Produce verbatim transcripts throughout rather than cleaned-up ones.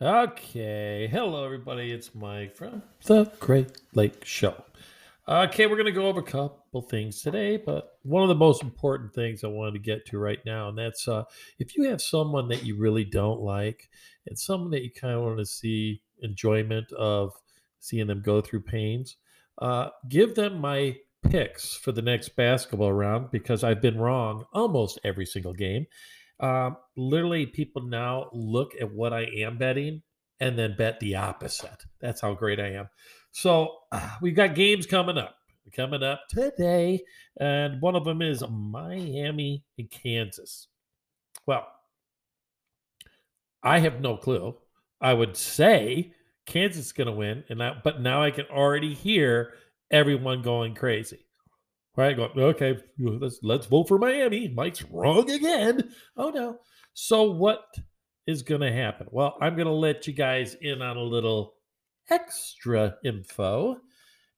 Okay, hello everybody, it's Mike from The Great Lake Show. Okay, we're going to go over a couple things today, but one of the most important things I wanted to get to right now, and that's uh, if you have someone that you really don't like and someone that you kind of want to see enjoyment of seeing them go through pains, uh, give them my picks for the next basketball round because I've been wrong almost every single game. Um, literally people now look at what I am betting and then bet the opposite. That's how great I am. So uh, we've got games coming up, coming up today. And one of them is Miami and Kansas. Well, I have no clue. I would say Kansas is going to win. and I, But now I can already hear everyone going crazy. Right, going, okay, let's, let's vote for Miami. Mike's wrong again. Oh, no. So what is going to happen? Well, I'm going to let you guys in on a little extra info.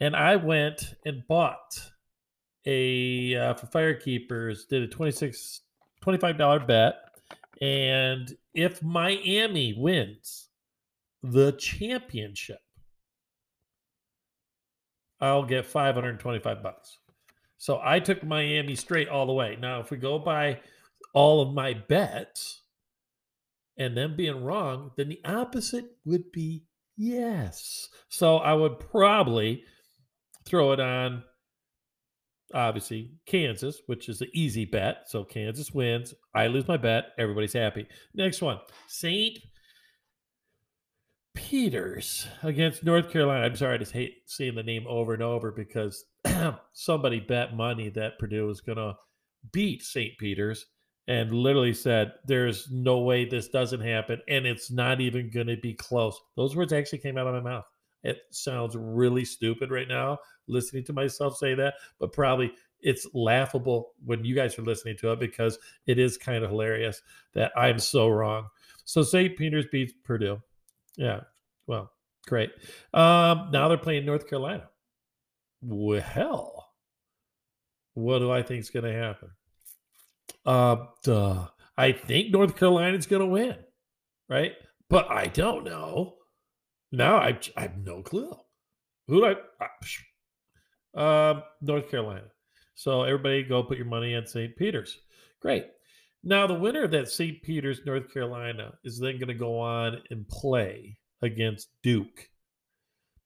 And I went and bought a, uh, for Fire Keepers, did a twenty-six, twenty-five dollar bet. And if Miami wins the championship, I'll get five hundred twenty-five bucks. So I took Miami straight all the way. Now, if we go by all of my bets and them being wrong, then the opposite would be yes. So I would probably throw it on, obviously, Kansas, which is the easy bet. So Kansas wins. I lose my bet. Everybody's happy. Next one, Saint Peter's against North Carolina. I'm sorry, I just hate seeing the name over and over because somebody bet money that Purdue was going to beat Saint Peter's and literally said, there's no way this doesn't happen, and it's not even going to be close. Those words actually came out of my mouth. It sounds really stupid right now, listening to myself say that, but probably it's laughable when you guys are listening to it because it is kind of hilarious that I'm so wrong. So Saint Peter's beats Purdue. Yeah, well, great. Um, now they're playing North Carolina. Well, what do I think is going to happen? Uh, duh. I think North Carolina's going to win, right? But I don't know. Now I, I have no clue. Who do I? Uh, North Carolina. So everybody go put your money on Saint Peter's. Great. Now, the winner of that Saint Peter's, North Carolina, is then going to go on and play against Duke.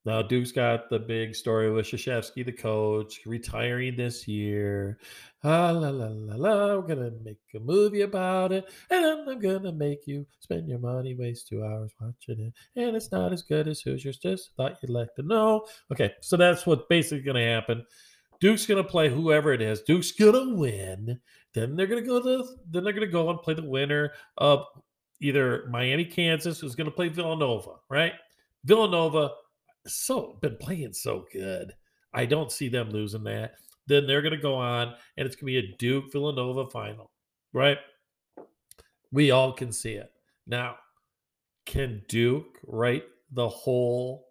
Now, Duke's got the big story with Krzyzewski, the coach, retiring this year. Ah, la, la, la, la. We're going to make a movie about it, and I'm, I'm going to make you spend your money, waste two hours watching it, and it's not as good as Hoosiers. Just thought you'd like to know. Okay, so that's what's basically going to happen. Duke's going to play whoever it is. Duke's going to win. Then they're going to go to then they're going to go and play the winner of either Miami, Kansas, who's going to play Villanova, right? Villanova so been playing so good. I don't see them losing that. Then they're going to go on and it's going to be a Duke Villanova final, right? We all can see it. Now, can Duke write the whole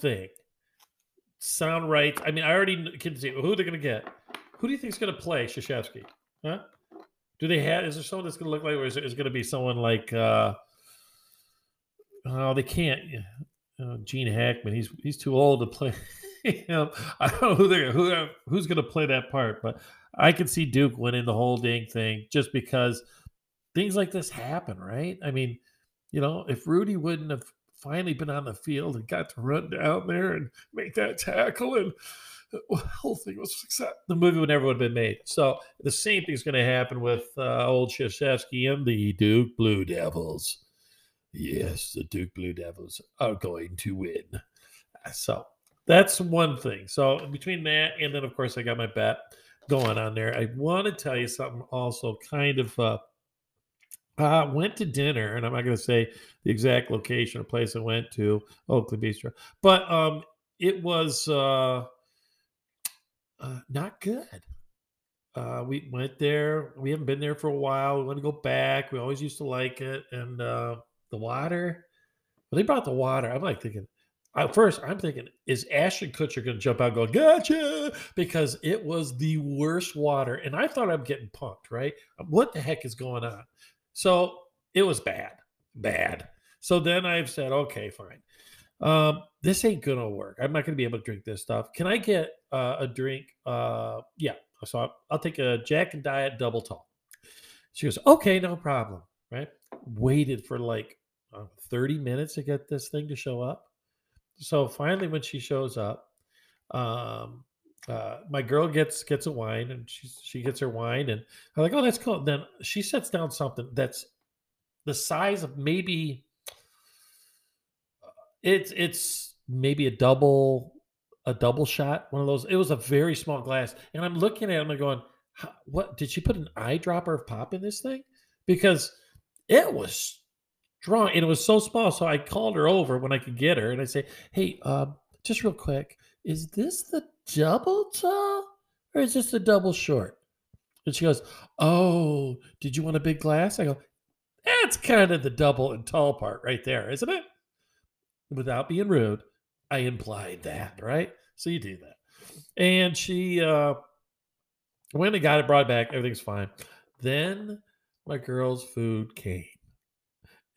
thing? Sound right. I mean, I already can see who they're going to get. Who do you think is going to play Krzyzewski? Huh? Do they have? Is there someone that's going to look like, or is it, is it going to be someone like? Uh, oh, they can't. Oh, Gene Hackman. He's he's too old to play. you know, I don't know who they're who who's going to play that part, but I can see Duke winning the whole dang thing just because things like this happen, right? I mean, you know, if Rudy wouldn't have finally been on the field and got to run down there and make that tackle, and the whole thing was success, the movie would never would have been made. So the same thing's going to happen with uh, old Krzyzewski and the Duke Blue Devils. Yes, the Duke Blue Devils are going to win. So that's one thing. So between that and then, of course, I got my bet going on there. I want to tell you something also kind of uh, I uh, went to dinner, and I'm not going to say the exact location or place I went to, Oakley Bistro, but um, it was uh, uh, not good. Uh, we went there. We haven't been there for a while. We want to go back. We always used to like it. And uh, the water, well, they brought the water. I'm like thinking, at first, I'm thinking, is Ashton Kutcher going to jump out and go, gotcha? Because it was the worst water. And I thought I'm getting punked, right? What the heck is going on? So it was bad, bad. So then I've said, okay, fine. Um, this ain't going to work. I'm not going to be able to drink this stuff. Can I get uh, a drink? Uh, yeah. So I'll, I'll take a Jack and Diet double tall. She goes, okay, no problem. Right. Waited for like uh, thirty minutes to get this thing to show up. So finally, when she shows up, um, uh, my girl gets, gets a wine and she, she gets her wine and I'm like, oh, that's cool. Then she sets down something that's the size of maybe It's it's maybe a double a double shot, one of those. It was a very small glass, and I'm looking at it and I'm going, "What did she put an eyedropper of pop in this thing?" Because it was strong and it was so small. So I called her over when I could get her, and I say, "Hey, um, just real quick, is this the double tall or is this the double short?" And she goes, "Oh, did you want a big glass?" I go, "That's kind of the double and tall part right there, isn't it?" Without being rude, I implied that, right? So you do that. And she uh, went and got it, brought it back. Everything's fine. Then my girl's food came.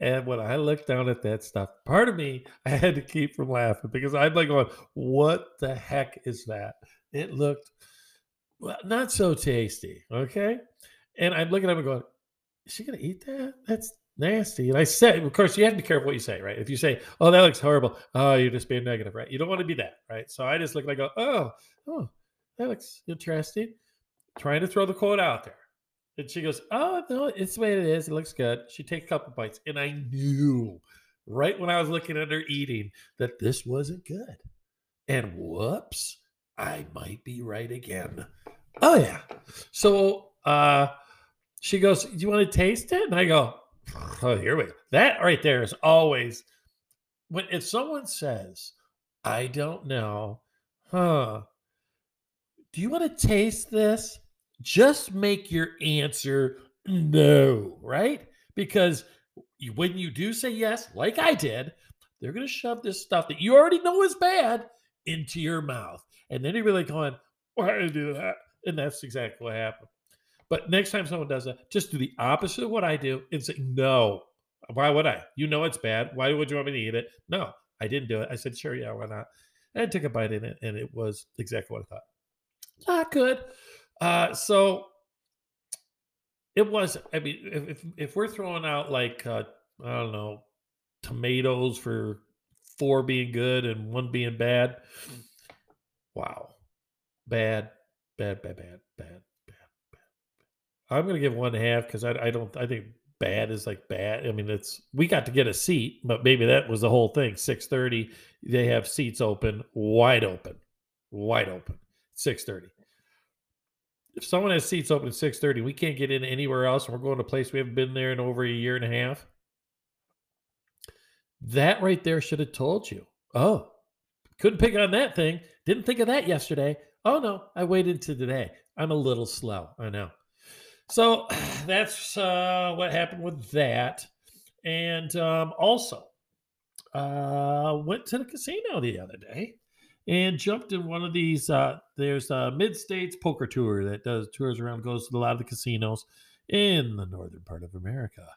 And when I looked down at that stuff, part of me, I had to keep from laughing because I'm like going, what the heck is that? It looked well, not so tasty, okay? And I'm looking at him going, is she going to eat that? That's nasty. And I said, of course, you have to be careful what you say, right? If you say, oh, that looks horrible. Oh, you're just being negative, right? You don't want to be that, right? So I just look and I go, oh, oh, that looks interesting. Trying to throw the quote out there. And she goes, oh, no, it's the way it is. It looks good. She takes a couple bites. And I knew right when I was looking at her eating that this wasn't good. And whoops, I might be right again. Oh, yeah. So uh, she goes, do you want to taste it? And I go, oh, here we go. That right there is always when if someone says, I don't know, huh? Do you want to taste this? Just make your answer no, right? Because when you do say yes, like I did, they're going to shove this stuff that you already know is bad into your mouth. And then you're really going, why did I do that? And that's exactly what happened. But next time someone does that, just do the opposite of what I do and say, no, why would I? You know it's bad. Why would you want me to eat it? No, I didn't do it. I said, sure, yeah, why not? And I took a bite in it, and it was exactly what I thought. Not good. Uh, so it was, I mean, if if we're throwing out like, uh, I don't know, tomatoes for four being good and one being bad, wow. Bad, bad, bad, bad, bad. I'm going to give one half because I, I don't, I think bad is like bad. I mean, it's, we got to get a seat, but maybe that was the whole thing. six thirty, they have seats open, wide open, wide open, six thirty. If someone has seats open at six thirty, we can't get in anywhere else. And we're going to a place we haven't been there in over a year and a half. That right there should have told you, oh, couldn't pick on that thing. Didn't think of that yesterday. Oh no, I waited until today. I'm a little slow. I know. So that's uh, what happened with that. And um, also uh, went to the casino the other day and jumped in one of these. Uh, there's a Mid-States poker tour that does tours around, goes to a lot of the casinos in the northern part of America.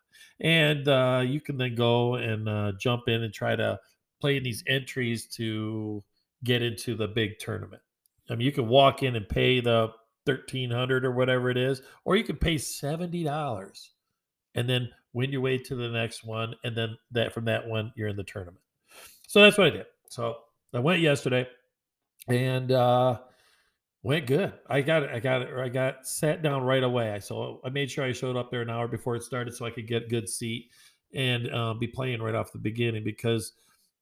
And uh, you can then go and uh, jump in and try to play in these entries to get into the big tournament. I mean, you can walk in and pay the thirteen hundred dollars or whatever it is, or you could pay seventy dollars and then win your way to the next one. And then that from that one, you're in the tournament. So that's what I did. So I went yesterday and uh, went good. I got it. I got it. I got sat down right away. I saw, I made sure I showed up there an hour before it started so I could get a good seat and uh, be playing right off the beginning because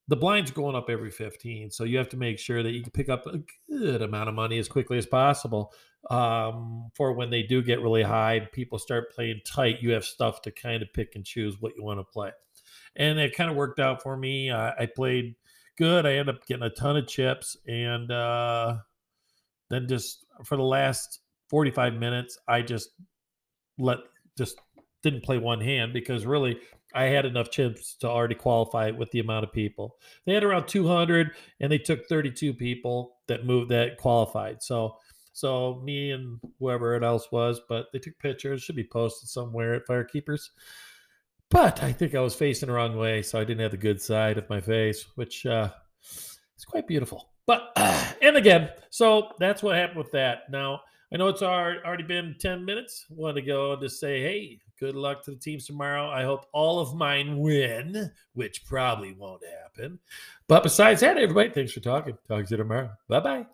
the blind's going up every fifteen. So you have to make sure that you can pick up a good amount of money as quickly as possible. Um, for when they do get really high and people start playing tight, you have stuff to kind of pick and choose what you want to play. And it kind of worked out for me. Uh, I played good. I ended up getting a ton of chips. And uh, then just for the last forty-five minutes, I just let just didn't play one hand because really I had enough chips to already qualify with the amount of people. They had around two hundred and they took thirty-two people that moved that qualified. So So me and whoever it else was, but they took pictures, should be posted somewhere at Fire Keepers. But I think I was facing the wrong way, so I didn't have the good side of my face, which uh, is quite beautiful. But, uh, and again, so that's what happened with that. Now, I know it's already been ten minutes. I wanted to go to say, hey, good luck to the teams tomorrow. I hope all of mine win, which probably won't happen. But besides that, everybody, thanks for talking. Talk to you tomorrow. Bye-bye.